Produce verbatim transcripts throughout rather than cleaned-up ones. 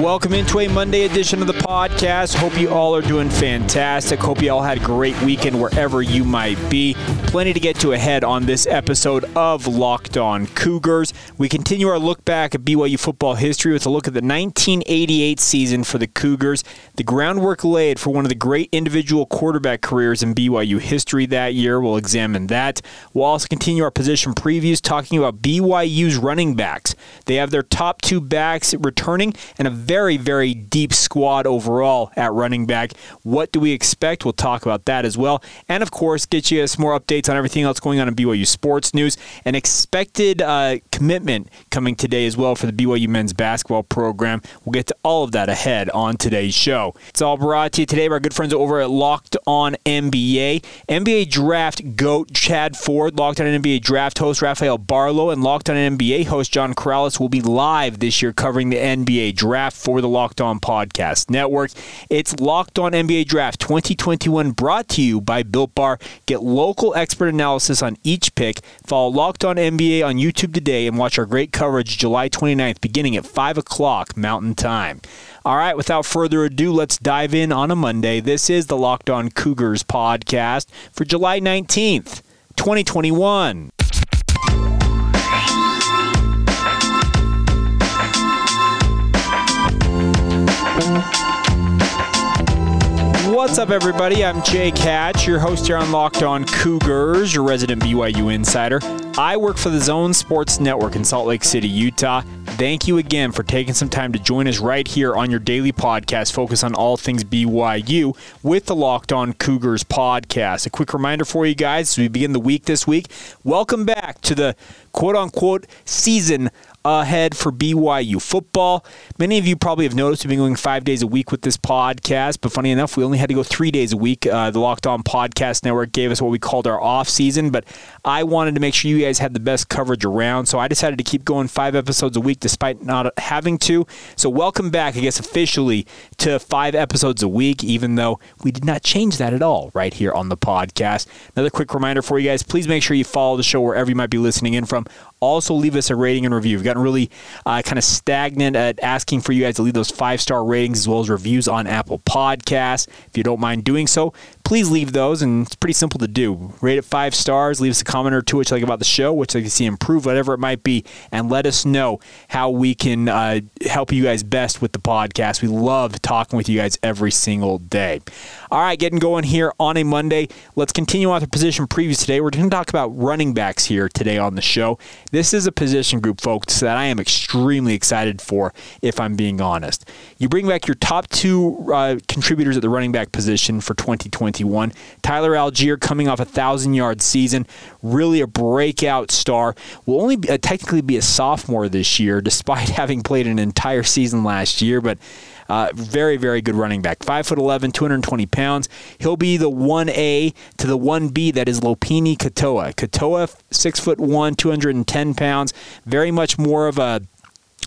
Welcome into a Monday edition of the podcast. Hope you all are doing fantastic. Hope you all had a great weekend wherever you might be. Plenty to get to ahead on this episode of Locked On Cougars. We continue our look back at B Y U football history with a look at the nineteen eighty-eight season for the Cougars. The groundwork laid for one of the great individual quarterback careers in B Y U history that year. We'll examine that. We'll also continue our position previews talking about B Y U's running backs. They have their top two backs returning and a very, very deep squad overall at running back. What do we expect? We'll talk about that as well. And, of course, get you some more updates on everything else going on in B Y U sports news. An expected uh, commitment coming today as well for the B Y U men's basketball program. We'll get to all of that ahead on today's show. It's all brought to you today by our good friends over at Locked On N B A. N B A Draft GOAT Chad Ford, Locked On N B A Draft host Raphael Barlow, and Locked On N B A host John Corrales will be live this year covering the N B A Draft for the Locked On Podcast Network. It's Locked On N B A Draft twenty twenty-one brought to you by Built Bar. Get local expert analysis on each pick. Follow Locked On N B A on YouTube today and watch our great coverage July twenty-ninth beginning at five o'clock Mountain Time. All right, without further ado, let's dive in on a Monday. This is the Locked On Cougars podcast for July nineteenth, twenty twenty-one. What's up, everybody? I'm Jake Hatch, your host here on Locked On Cougars, your resident B Y U insider. I work for the Zone Sports Network in Salt Lake City, Utah. Thank you again for taking some time to join us right here on your daily podcast focused on all things B Y U with the Locked On Cougars podcast. A quick reminder for you guys as we begin the week this week, welcome back to the quote-unquote season ahead for B Y U football. Many of you probably have noticed we've been going five days a week with this podcast, but funny enough, we only had to go three days a week. Uh, the Locked On Podcast Network gave us what we called our off season, but I wanted to make sure you guys had the best coverage around, so I decided to keep going five episodes a week despite not having to. So welcome back, I guess, officially to five episodes a week, even though we did not change that at all right here on the podcast. Another quick reminder for you guys, please make sure you follow the show wherever you might be listening in from. Also, leave us a rating and review. We've gotten really uh, kind of stagnant at asking for you guys to leave those five-star ratings as well as reviews on Apple Podcasts. If you don't mind doing so, please leave those, and it's pretty simple to do. Rate it five stars, leave us a comment or two, which you like about the show, which you like to see improve, whatever it might be, and let us know how we can uh, help you guys best with the podcast. We love talking with you guys every single day. All right, getting going here on a Monday. Let's continue on with the position previews today. We're going to talk about running backs here today on the show. This is a position group, folks, that I am extremely excited for, if I'm being honest. You bring back your top two uh, contributors at the running back position for twenty twenty. Tyler Algier coming off a one thousand yard season, really a breakout star, will only be, uh, technically be a sophomore this year despite having played an entire season last year, but uh, very, very good running back. five eleven, two hundred twenty pounds. He'll be the one A to the one B that is Lopini Katoa. Katoa, six one, two hundred ten pounds, very much more of a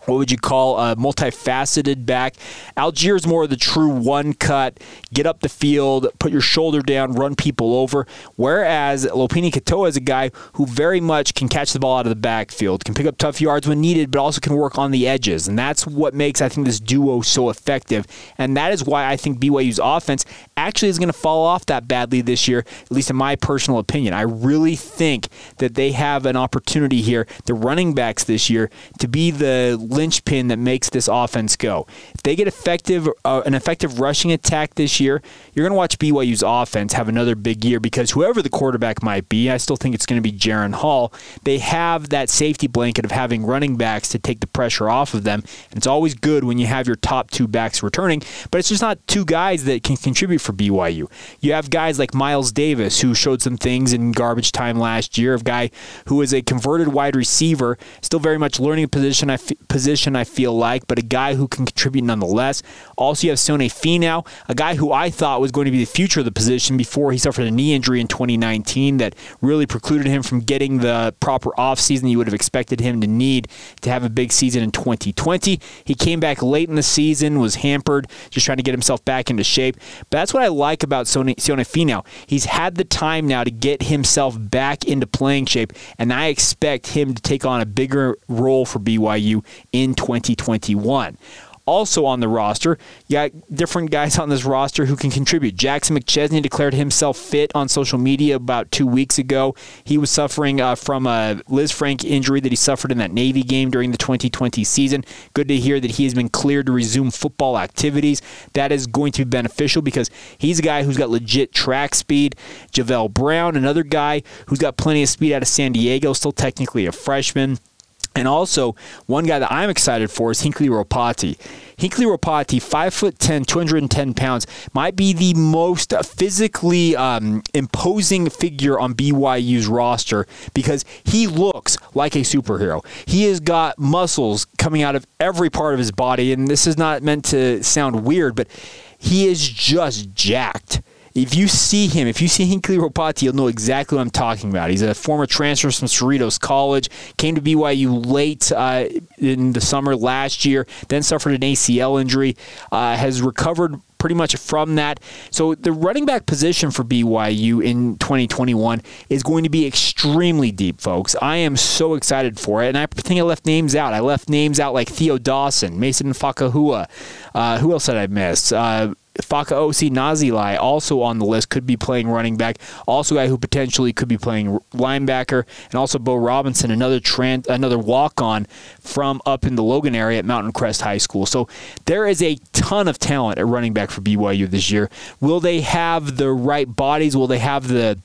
what would you call a multifaceted back. Algier's more of the true one cut, get up the field, put your shoulder down, run people over. Whereas Lopini Katoa is a guy who very much can catch the ball out of the backfield, can pick up tough yards when needed, but also can work on the edges. And that's what makes, I think, this duo so effective. And that is why I think B Y U's offense actually is going to fall off that badly this year, at least in my personal opinion. I really think that they have an opportunity here, the running backs this year, to be the linchpin that makes this offense go. If they get effective, uh, an effective rushing attack this year, you're going to watch B Y U's offense have another big year because whoever the quarterback might be, I still think it's going to be Jaron Hall, they have that safety blanket of having running backs to take the pressure off of them. And it's always good when you have your top two backs returning, but it's just not two guys that can contribute for B Y U. You have guys like Miles Davis, who showed some things in garbage time last year, a guy who is a converted wide receiver, still very much learning a position. I f- position, I feel like, but a guy who can contribute nonetheless. Also, you have Sione Finau, a guy who I thought was going to be the future of the position before he suffered a knee injury in twenty nineteen that really precluded him from getting the proper offseason you would have expected him to need to have a big season in twenty twenty. He came back late in the season, was hampered, just trying to get himself back into shape. But that's what I like about Sione Finau. He's had the time now to get himself back into playing shape, and I expect him to take on a bigger role for B Y U in twenty twenty-one. Also on the roster, you got different guys on this roster who can contribute. Jackson McChesney declared himself fit on social media about two weeks ago. He was suffering uh, from a Liz Frank injury that he suffered in that Navy game during the twenty twenty season. Good to hear that he has been cleared to resume football activities. That is going to be beneficial because he's a guy who's got legit track speed. Javel Brown, another guy who's got plenty of speed out of San Diego, still technically a freshman. And also, one guy that I'm excited for is Hinkley Ropati. Hinkley Ropati, five foot ten, two hundred ten pounds, might be the most physically um, imposing figure on B Y U's roster because he looks like a superhero. He has got muscles coming out of every part of his body, and this is not meant to sound weird, but he is just jacked. If you see him, if you see Hinkley Ropati, you'll know exactly what I'm talking about. He's a former transfer from Cerritos College, came to B Y U late uh, in the summer last year, then suffered an A C L injury, uh, has recovered pretty much from that. So the running back position for B Y U in twenty twenty-one is going to be extremely deep, folks. I am so excited for it, and I think I left names out. I left names out like Theo Dawson, Mason Fakahua. Uh, who else did I miss? Uh, Fakaosi Nazilai, also on the list, could be playing running back. Also a guy who potentially could be playing linebacker. And also Bo Robinson, another trans, another walk-on from up in the Logan area at Mountain Crest High School. So there is a ton of talent at running back for B Y U this year. Will they have the right bodies? Will they have the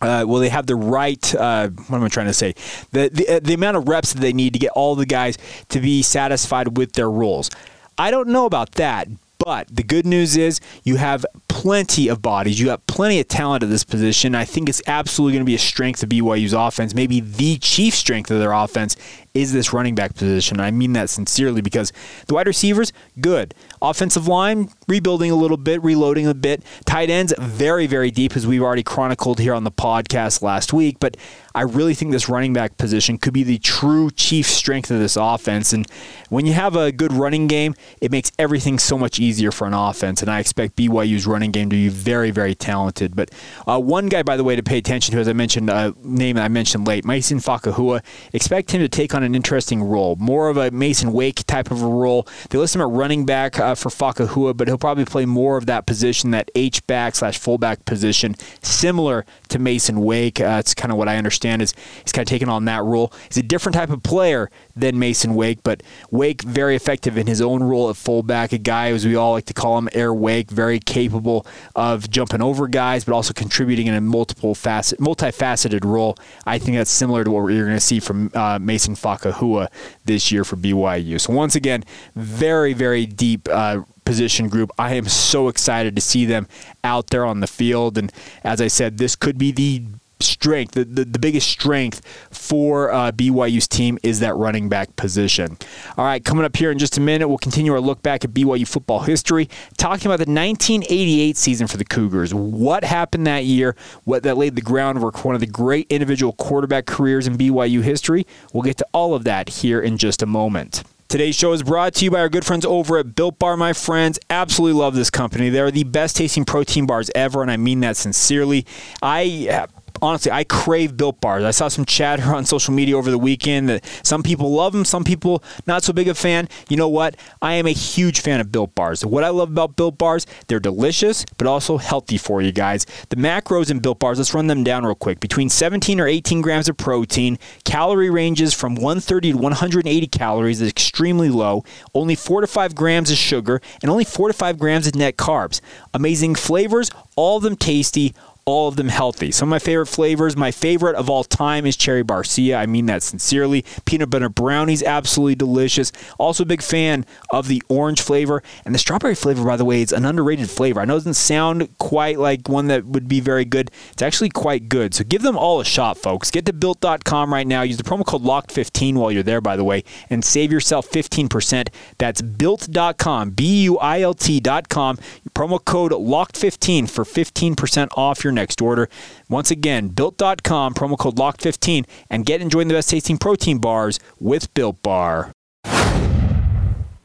Uh, will they have the right, uh, what am I trying to say, the, the, the amount of reps that they need to get all the guys to be satisfied with their roles? I don't know about that. But the good news is you have plenty of bodies. You have plenty of talent at this position. I think it's absolutely going to be a strength of B Y U's offense. Maybe the chief strength of their offense is this running back position. I mean that sincerely because the wide receivers, good. Offensive line, rebuilding a little bit, reloading a bit. Tight ends, very, very deep, as we've already chronicled here on the podcast last week. But I really think this running back position could be the true chief strength of this offense. And when you have a good running game, it makes everything so much easier for an offense. And I expect B Y U's running game to be very, very talented. But uh, one guy, by the way, to pay attention to, as I mentioned, a name that I mentioned late, Mason Fakahua. Expect him to take on an interesting role, more of a Mason Wake type of a role. They list him at running back uh, for Fakahua, but he'll probably play more of that position, that H-back slash fullback position, similar to Mason Wake. Uh, that's kind of what I understand is he's kind of taking on that role. He's a different type of player than Mason Wake, but Wake very effective in his own role at fullback, a guy, as we all like to call him, Air Wake, very capable of jumping over guys, but also contributing in a multiple facet, multifaceted role. I think that's similar to what we're going to see from uh, Mason Fakahua this year for B Y U. So once again, very, very deep uh, position group. I am so excited to see them out there on the field. And as I said, this could be the strength, the, the, the biggest strength for uh, B Y U's team is that running back position. All right, coming up here in just a minute, we'll continue our look back at B Y U football history, talking about the nineteen eighty-eight season for the Cougars. What happened that year, what that laid the groundwork for one of the great individual quarterback careers in B Y U history. We'll get to all of that here in just a moment. Today's show is brought to you by our good friends over at Built Bar, my friends. Absolutely love this company. They are the best tasting protein bars ever, and I mean that sincerely. I... Honestly, I crave Built Bars. I saw some chatter on social media over the weekend that some people love them, some people not so big a fan. You know what? I am a huge fan of Built Bars. What I love about Built Bars, they're delicious, but also healthy for you guys. The macros in Built Bars, let's run them down real quick. Between seventeen or eighteen grams of protein, calorie ranges from one hundred thirty to one hundred eighty calories is extremely low, only four to five grams of sugar, and only four to five grams of net carbs. Amazing flavors, all of them tasty, all of them healthy. Some of my favorite flavors, my favorite of all time is Cherry Barcia. I mean that sincerely. Peanut butter brownies, absolutely delicious. Also a big fan of the orange flavor. And the strawberry flavor, by the way, is an underrated flavor. I know it doesn't sound quite like one that would be very good. It's actually quite good. So give them all a shot, folks. Get to Built dot com right now. Use the promo code locked fifteen while you're there, by the way, and save yourself fifteen percent. That's Built dot com, B U I L T dot com. Promo code locked fifteen for fifteen percent off your next order. Once again, Built dot com, promo code locked fifteen, and get enjoying the best tasting protein bars with Built Bar.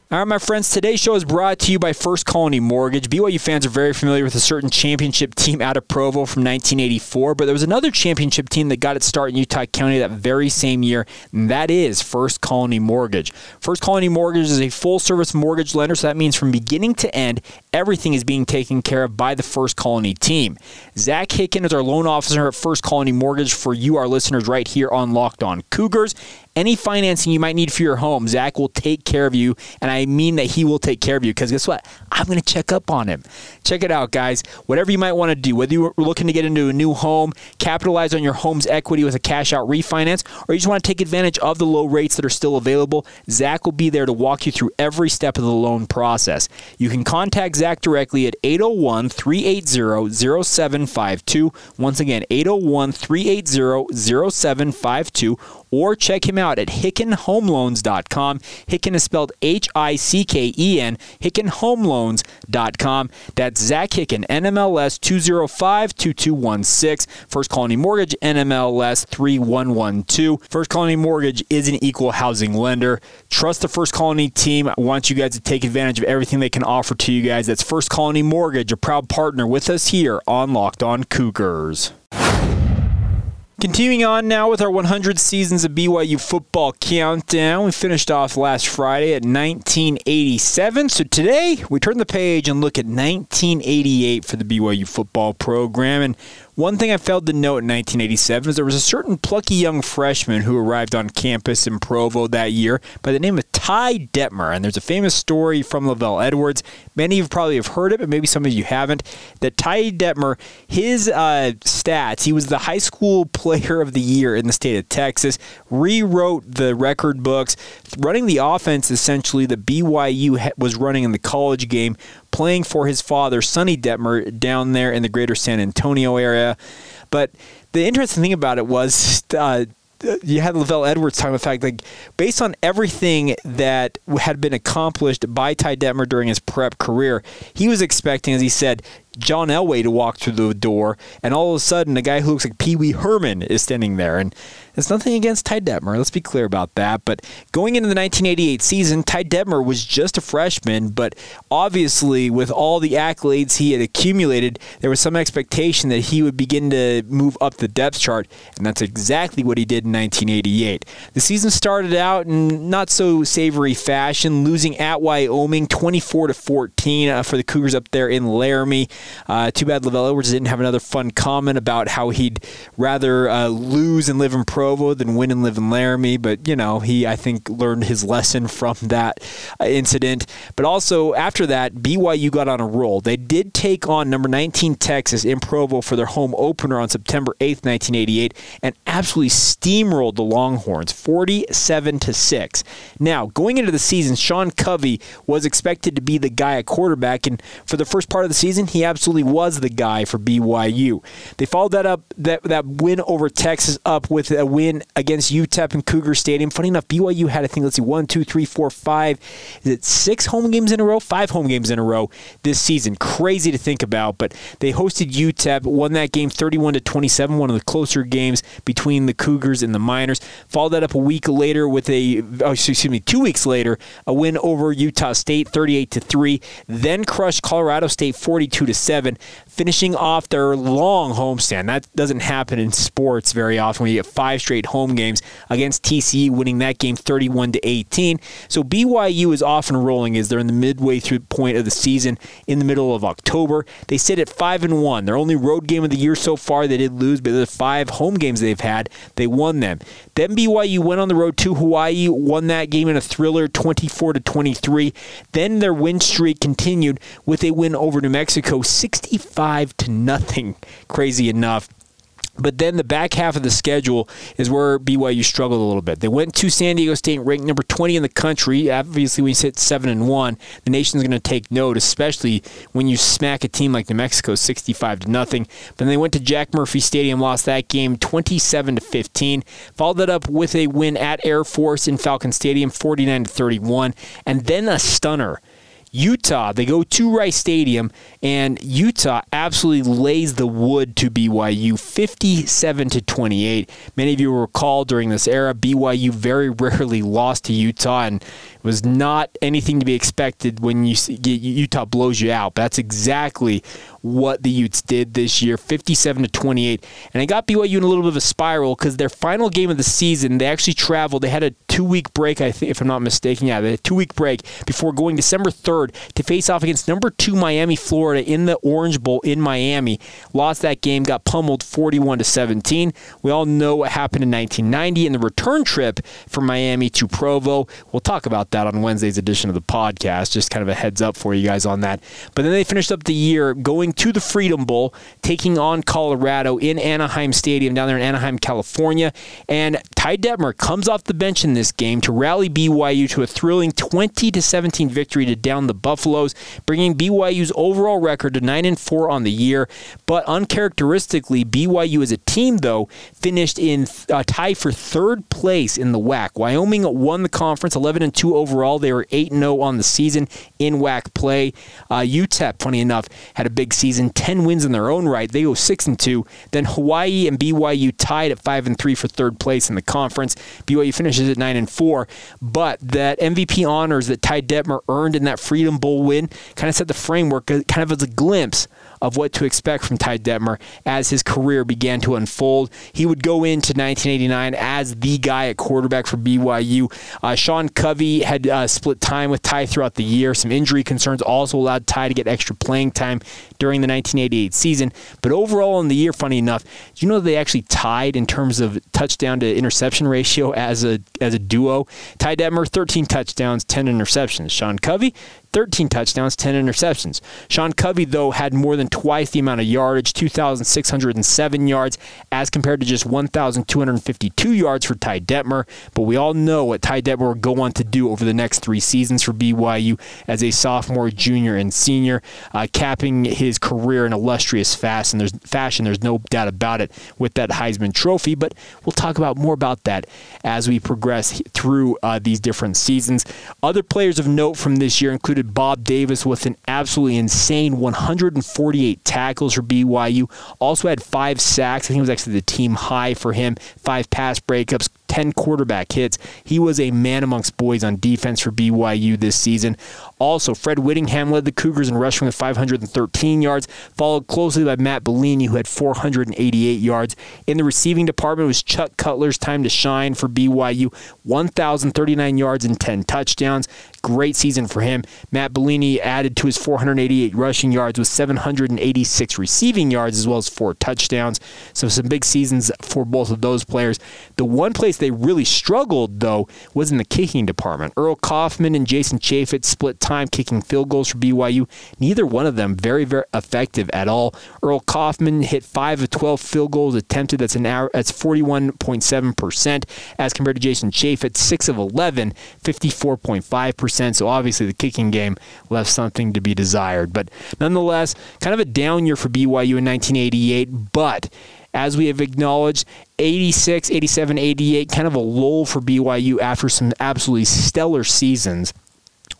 All right, my friends, today's show is brought to you by First Colony Mortgage. B Y U fans are very familiar with a certain championship team out of Provo from nineteen eighty-four, but there was another championship team that got its start in Utah County that very same year, and that is First Colony Mortgage. First Colony Mortgage is a full-service mortgage lender, so that means from beginning to end, everything is being taken care of by the First Colony team. Zach Hicken is our loan officer at First Colony Mortgage for you, our listeners, right here on Locked On Cougars. Any financing you might need for your home, Zach will take care of you, and I mean that he will take care of you, because guess what? I'm going to check up on him. Check it out, guys. Whatever you might want to do, whether you're looking to get into a new home, capitalize on your home's equity with a cash-out refinance, or you just want to take advantage of the low rates that are still available, Zach will be there to walk you through every step of the loan process. You can contact Zach directly at eight oh one, three eight zero, zero seven five two. Once again, eight oh one, three eight zero, zero seven five two, or check him out at Hicken Home Loans dot com. Hicken is spelled H I C K E N, Hicken Home Loans dot com. That's Zach Hicken, N M L S two oh five, two two one six. First Colony Mortgage, N M L S three one one two. First Colony Mortgage is an equal housing lender. Trust the First Colony team. I want you guys to take advantage of everything they can offer to you guys. That's First Colony Mortgage, a proud partner with us here on Locked On Cougars. Continuing on now with our one hundred Seasons of B Y U Football Countdown. We finished off last Friday at nineteen eighty-seven. So today, we turn the page and look at nineteen eighty-eight for the B Y U football program. And one thing I failed to note in nineteen eighty-seven is there was a certain plucky young freshman who arrived on campus in Provo that year by the name of Ty Detmer. And there's a famous story from Lavelle Edwards. Many of you probably have heard it, but maybe some of you haven't. That Ty Detmer, his uh, stats, he was the high school player of the year in the state of Texas, rewrote the record books, running the offense essentially that B Y U was running in the college game, playing for his father, Sonny Detmer, down there in the greater San Antonio area. But the interesting thing about it was uh, you had Lavelle Edwards talking about the fact, like, based on everything that had been accomplished by Ty Detmer during his prep career, he was expecting, as he said, John Elway to walk through the door, and all of a sudden, a guy who looks like Pee Wee Herman is standing there. And it's nothing against Ty Detmer. Let's be clear about that. But going into the nineteen eighty-eight season, Ty Detmer was just a freshman, but obviously with all the accolades he had accumulated, there was some expectation that he would begin to move up the depth chart, and that's exactly what he did in nineteen eighty-eight. The season started out in not so savory fashion, losing at Wyoming twenty-four to fourteen for the Cougars up there in Laramie. Uh, too bad Lavelle Edwards didn't have another fun comment about how he'd rather uh, lose and live in Provo than win and live in Laramie. But, you know, he, I think, learned his lesson from that uh, incident. But also, after that, B Y U got on a roll. They did take on number nineteen Texas in Provo for their home opener on September eighth, nineteen eighty-eight, and absolutely steamrolled the Longhorns, forty-seven to six. Now, going into the season, Sean Covey was expected to be the guy at quarterback, and for the first part of the season, he absolutely was the guy for B Y U. They followed that up that, that win over Texas up with a win against U T E P in Cougar Stadium. Funny enough, B Y U had, I think, let's see, one, two, three, four, five. Is it six home games in a row? Five home games in a row this season. Crazy to think about, but they hosted U T E P, won that game thirty-one to twenty-seven, one of the closer games between the Cougars and the Miners. Followed that up a week later with a, oh, excuse me, two weeks later, a win over Utah State, thirty-eight to three, then crushed Colorado State, forty-two to seven, finishing off their long homestand. That doesn't happen in sports very often. We get five straight home games against T C U, winning that game thirty-one to eighteen. So B Y U is off and rolling as they're in the midway through point of the season in the middle of October. They sit at five and one. Their only road game of the year so far they did lose, but the five home games they've had, they won them. Then B Y U went on the road to Hawaii, won that game in a thriller twenty-four to twenty-three. Then their win streak continued with a win over New Mexico sixty-five to nothing. Crazy enough. But then the back half of the schedule is where B Y U struggled a little bit. They went to San Diego State, ranked number twenty in the country. Obviously, when you sit seven and one, the nation's going to take note, especially when you smack a team like New Mexico sixty-five to nothing. But then they went to Jack Murphy Stadium, lost that game twenty-seven to fifteen. Followed that up with a win at Air Force in Falcon Stadium, forty-nine to thirty-one. And then a stunner. Utah, they go to Rice Stadium, and Utah absolutely lays the wood to B Y U, fifty-seven to twenty-eight. Many of you will recall during this era, B Y U very rarely lost to Utah, and it was not anything to be expected when you see, Utah blows you out. But that's exactly what the Utes did this year, fifty-seven to twenty-eight. And it got B Y U in a little bit of a spiral because their final game of the season, they actually traveled. They had a two-week break, I think, if I'm not mistaken. Yeah, they had a two-week break before going December third to face off against number two Miami, Florida in the Orange Bowl in Miami. Lost that game, got pummeled forty-one to seventeen. We all know what happened in nineteen ninety and the return trip from Miami to Provo. We'll talk about that on Wednesday's edition of the podcast. Just kind of a heads up for you guys on that. But then they finished up the year going to the Freedom Bowl, taking on Colorado in Anaheim Stadium down there in Anaheim, California. And Ty Detmer comes off the bench in this game to rally B Y U to a thrilling twenty to seventeen victory to down the Buffaloes, bringing B Y U's overall record to nine and four on the year. But uncharacteristically, B Y U as a team, though, finished in a tie for third place in the W A C. Wyoming won the conference eleven and two overall. They were eight and oh on the season in W A C play. Uh, U T E P, funny enough, had a big season, ten wins in their own right. They go six and two. Then Hawaii and B Y U tied at five and three for third place in the conference. B Y U finishes at nine and four, but that M V P honors that Ty Detmer earned in that Freedom Bowl win kind of set the framework, kind of as a glimpse of what to expect from Ty Detmer as his career began to unfold. He would go into nineteen eighty-nine as the guy at quarterback for B Y U. Uh, Sean Covey had uh, split time with Ty throughout the year. Some injury concerns also allowed Ty to get extra playing time during the nineteen eighty-eight season. But overall in the year, funny enough, you know they actually tied in terms of touchdown to interception ratio as a as a duo. Ty Detmer, thirteen touchdowns, ten interceptions. Sean Covey, thirteen touchdowns, ten interceptions. Sean Covey, though, had more than twice the amount of yardage, two thousand six hundred seven yards, as compared to just one thousand two hundred fifty-two yards for Ty Detmer. But we all know what Ty Detmer will go on to do over the next three seasons for B Y U as a sophomore, junior, and senior, uh, capping his career in illustrious fashion. There's, fashion. There's no doubt about it with that Heisman Trophy, but we'll talk about more about that as we progress through uh, these different seasons. Other players of note from this year included Bob Davis with an absolutely insane one hundred forty-eight tackles for B Y U. Also had five sacks. I think it was actually the team high for him. Five pass breakups, ten quarterback hits. He was a man amongst boys on defense for B Y U this season. Also, Fred Whittingham led the Cougars in rushing with five hundred thirteen yards, followed closely by Matt Bellini, who had four hundred eighty-eight yards. In the receiving department, it was Chuck Cutler's time to shine for B Y U, one thousand thirty-nine yards and ten touchdowns. Great season for him. Matt Bellini added to his four hundred eighty-eight rushing yards with seven hundred eighty-six receiving yards as well as four touchdowns. So some big seasons for both of those players. The one place they really struggled, though, was in the kicking department. Earl Kaufman and Jason Chaffetz split time kicking field goals for B Y U. Neither one of them very, very effective at all. Earl Kaufman hit five of twelve field goals attempted. That's an hour, that's forty-one point seven percent as compared to Jason Chaffetz, six of eleven, fifty-four point five percent. So obviously the kicking game left something to be desired. But nonetheless, kind of a down year for B Y U in nineteen eighty-eight. But as we have acknowledged, eighty-six, eighty-seven, eighty-eight, kind of a lull for B Y U after some absolutely stellar seasons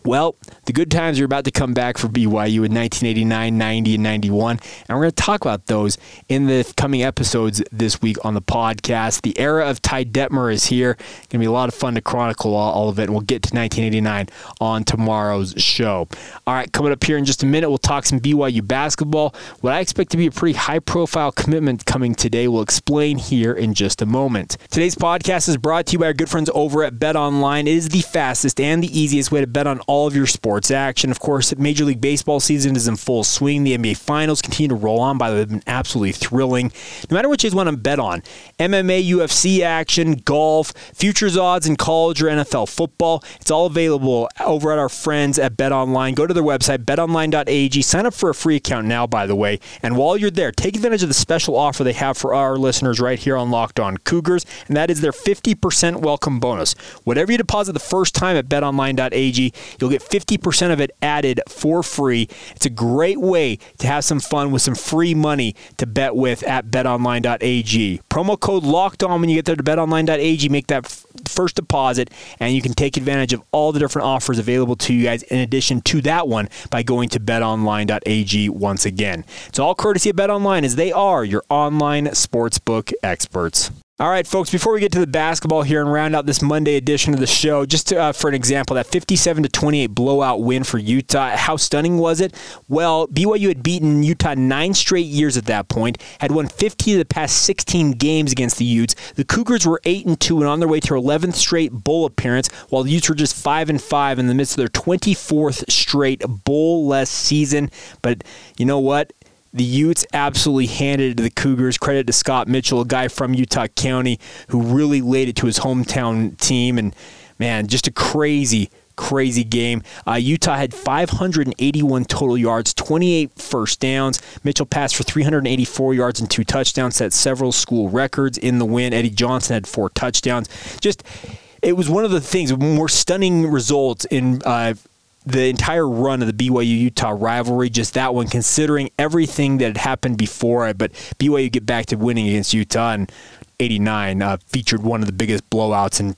Well, the good times are about to come back for B Y U in nineteen eighty-nine, ninety, and ninety-one, and we're going to talk about those in the coming episodes this week on the podcast. The era of Ty Detmer is here. It's going to be a lot of fun to chronicle all, all of it, and we'll get to nineteen eighty-nine on tomorrow's show. All right, coming up here in just a minute, we'll talk some B Y U basketball. What I expect to be a pretty high-profile commitment coming today, we'll explain here in just a moment. Today's podcast is brought to you by our good friends over at BetOnline. It is the fastest and the easiest way to bet on all of your sports action. Of course, Major League Baseball season is in full swing. The N B A Finals continue to roll on. By the way, they've been absolutely thrilling. No matter which is one to bet on, M M A, U F C action, golf, futures odds in college or N F L football, it's all available over at our friends at BetOnline. Go to their website, bet online dot a g. Sign up for a free account now, by the way. And while you're there, take advantage of the special offer they have for our listeners right here on Locked On Cougars, and that is their fifty percent welcome bonus. Whatever you deposit the first time at bet online dot a g, you'll get fifty percent of it added for free. It's a great way to have some fun with some free money to bet with at bet online dot a g. Promo code LOCKEDON when you get there to bet online dot a g. Make that f- first deposit, and you can take advantage of all the different offers available to you guys in addition to that one by going to bet online dot a g once again. It's all courtesy of BetOnline, as they are your online sportsbook experts. All right, folks, before we get to the basketball here and round out this Monday edition of the show, just to, uh, for an example, that fifty-seven to twenty-eight blowout win for Utah, how stunning was it? Well, B Y U had beaten Utah nine straight years at that point, had won fifteen of the past sixteen games against the Utes. The Cougars were eight and two and on their way to eleventh straight bowl appearance, while the Utes were just five and five in the midst of their twenty-fourth straight bowl-less season. But you know what? The Utes absolutely handed it to the Cougars. Credit to Scott Mitchell, a guy from Utah County who really laid it to his hometown team. And, man, just a crazy, crazy game. Uh, Utah had five hundred eighty-one total yards, twenty-eight first downs. Mitchell passed for three hundred eighty-four yards and two touchdowns, set several school records in the win. Eddie Johnson had four touchdowns. Just, it was one of the things, more stunning results in uh the entire run of the B Y U-Utah rivalry, just that one, considering everything that had happened before it. But B Y U get back to winning against Utah, and eighty-nine uh, featured one of the biggest blowouts in,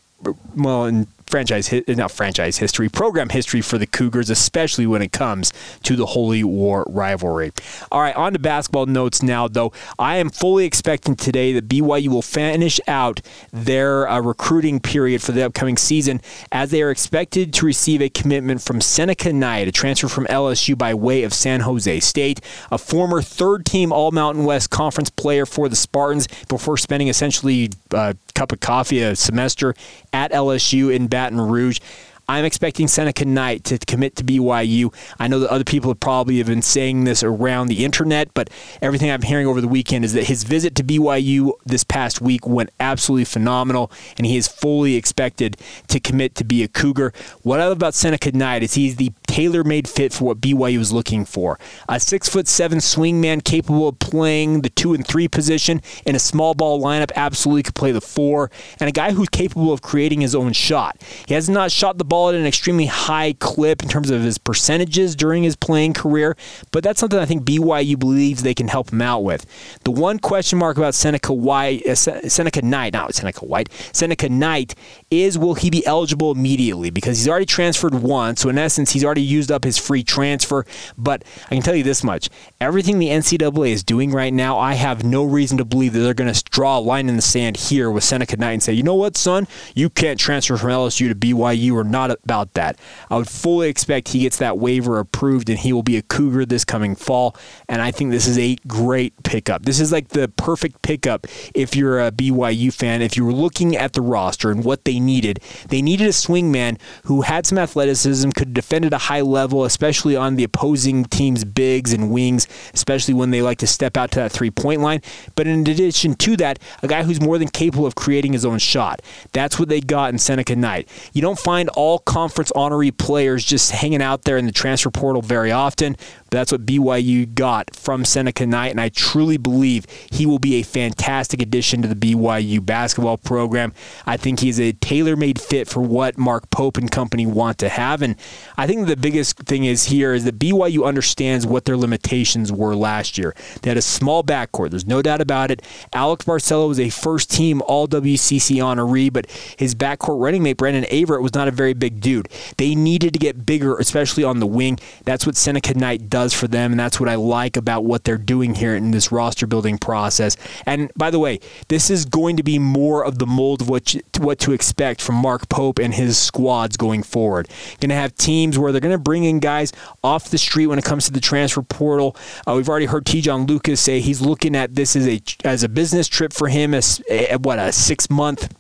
well, in franchise, not franchise history, program history for the Cougars, especially when it comes to the Holy War rivalry. All right, on to basketball notes now, though. I am fully expecting today that B Y U will finish out their uh, recruiting period for the upcoming season, as they are expected to receive a commitment from Seneca Knight, a transfer from L S U by way of San Jose State, a former third-team All-Mountain West Conference player for the Spartans before spending essentially a cup of coffee a semester at L S U in Baton Rouge. I'm expecting Seneca Knight to commit to B Y U. I know that other people have probably been saying this around the internet, but everything I'm hearing over the weekend is that his visit to B Y U this past week went absolutely phenomenal, and he is fully expected to commit to be a Cougar. What I love about Seneca Knight is he's the tailor-made fit for what B Y U is looking for. A six foot seven swing man capable of playing the two and three position in a small ball lineup, absolutely could play the four, and a guy who's capable of creating his own shot. He has not shot the ball at an extremely high clip in terms of his percentages during his playing career, but that's something I think B Y U believes they can help him out with. The one question mark about Seneca White, uh, Seneca Knight, not Seneca White, Seneca Knight is, will he be eligible immediately? Because he's already transferred once, so in essence, he's already used up his free transfer, but I can tell you this much. Everything the N C double A is doing right now, I have no reason to believe that they're going to draw a line in the sand here with Seneca Knight and say, you know what, son? You can't transfer from L S U to B Y U or not. About that. I would fully expect he gets that waiver approved and he will be a Cougar this coming fall, and I think this is a great pickup. This is like the perfect pickup if you're a B Y U fan. If you were looking at the roster and what they needed, they needed a swingman who had some athleticism, could defend at a high level, especially on the opposing team's bigs and wings, especially when they like to step out to that three-point line. But in addition to that, a guy who's more than capable of creating his own shot. That's what they got in Seneca Knight. You don't find all all-conference honorary players just hanging out there in the transfer portal very often. But that's what B Y U got from Seneca Knight, and I truly believe he will be a fantastic addition to the B Y U basketball program. I think he's a tailor-made fit for what Mark Pope and company want to have, and I think the biggest thing is here is that B Y U understands what their limitations were last year. They had a small backcourt. There's no doubt about it. Alex Barcelo was a first-team All-W C C honoree, but his backcourt running mate, Brandon Averett, was not a very big dude. They needed to get bigger, especially on the wing. That's what Seneca Knight does for them, and that's what I like about what they're doing here in this roster-building process. And by the way, this is going to be more of the mold of what, you, what to expect from Mark Pope and his squads going forward. Going to have teams where they're going to bring in guys off the street when it comes to the transfer portal. Uh, we've already heard T. John Lucas say he's looking at this as a as a business trip for him, as a, what a six-month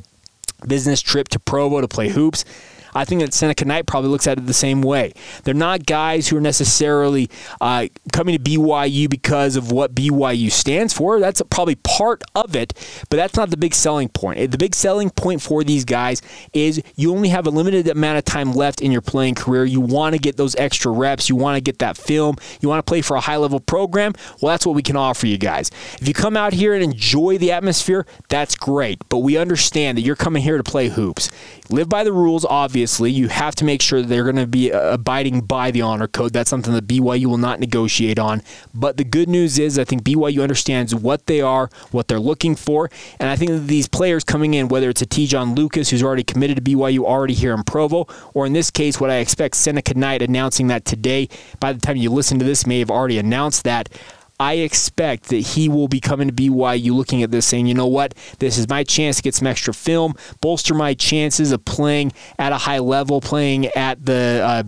business trip to Provo to play hoops. I think that Seneca Knight probably looks at it the same way. They're not guys who are necessarily uh, coming to B Y U because of what B Y U stands for. That's probably part of it, but that's not the big selling point. The big selling point for these guys is you only have a limited amount of time left in your playing career. You want to get those extra reps. You want to get that film. You want to play for a high-level program. Well, that's what we can offer you guys. If you come out here and enjoy the atmosphere, that's great, but we understand that you're coming here to play hoops. Live by the rules, obviously. You have to make sure that they're going to be abiding by the honor code. That's something that B Y U will not negotiate on. But the good news is I think B Y U understands what they are, what they're looking for. And I think that these players coming in, whether it's a T. John Lucas, who's already committed to B Y U, already here in Provo, or in this case, what I expect Seneca Knight announcing that today. By the time you listen to this, may have already announced that. I expect that he will be coming to B Y U looking at this saying, you know what, this is my chance to get some extra film, bolster my chances of playing at a high level, playing at the uh,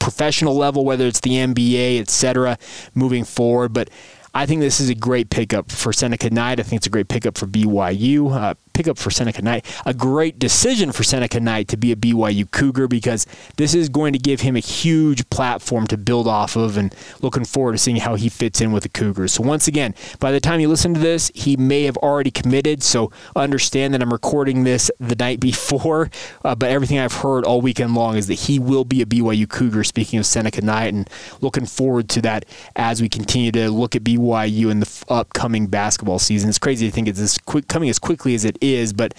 professional level, whether it's the N B A, et cetera, moving forward. But I think this is a great pickup for Seneca Knight. I think it's a great pickup for B Y U. Uh, pickup for Seneca Knight. A great decision for Seneca Knight to be a B Y U Cougar because this is going to give him a huge platform to build off of, and looking forward to seeing how he fits in with the Cougars. So once again, by the time you listen to this, he may have already committed, so understand that I'm recording this the night before, uh, but everything I've heard all weekend long is that he will be a B Y U Cougar, speaking of Seneca Knight, and looking forward to that as we continue to look at B Y U B Y U in the f- upcoming basketball season. It's crazy to think it's as quick, coming as quickly as it is, but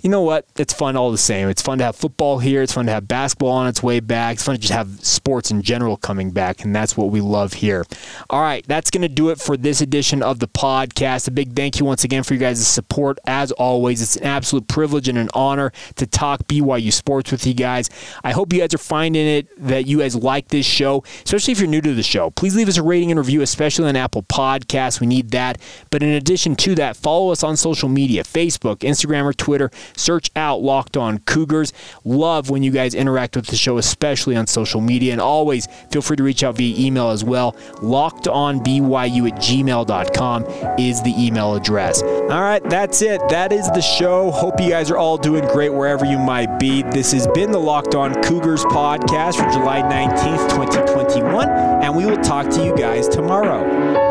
you know what? It's fun all the same. It's fun to have football here. It's fun to have basketball on its way back. It's fun to just have sports in general coming back, and that's what we love here. All right, that's going to do it for this edition of the podcast. A big thank you once again for you guys' support. As always, it's an absolute privilege and an honor to talk B Y U sports with you guys. I hope you guys are finding it that you guys like this show, especially if you're new to the show. Please leave us a rating and review, especially on Apple Podcasts. We need that. But in addition to that, follow us on social media, Facebook, Instagram, or Twitter. Search out Locked On Cougars. Love when you guys interact with the show, especially on social media. And always feel free to reach out via email as well. locked on b y u at gmail dot com is the email address. All right, that's it. That is the show. Hope you guys are all doing great wherever you might be. This has been the Locked On Cougars podcast for July nineteenth, twenty twenty-one, and we will talk to you guys tomorrow.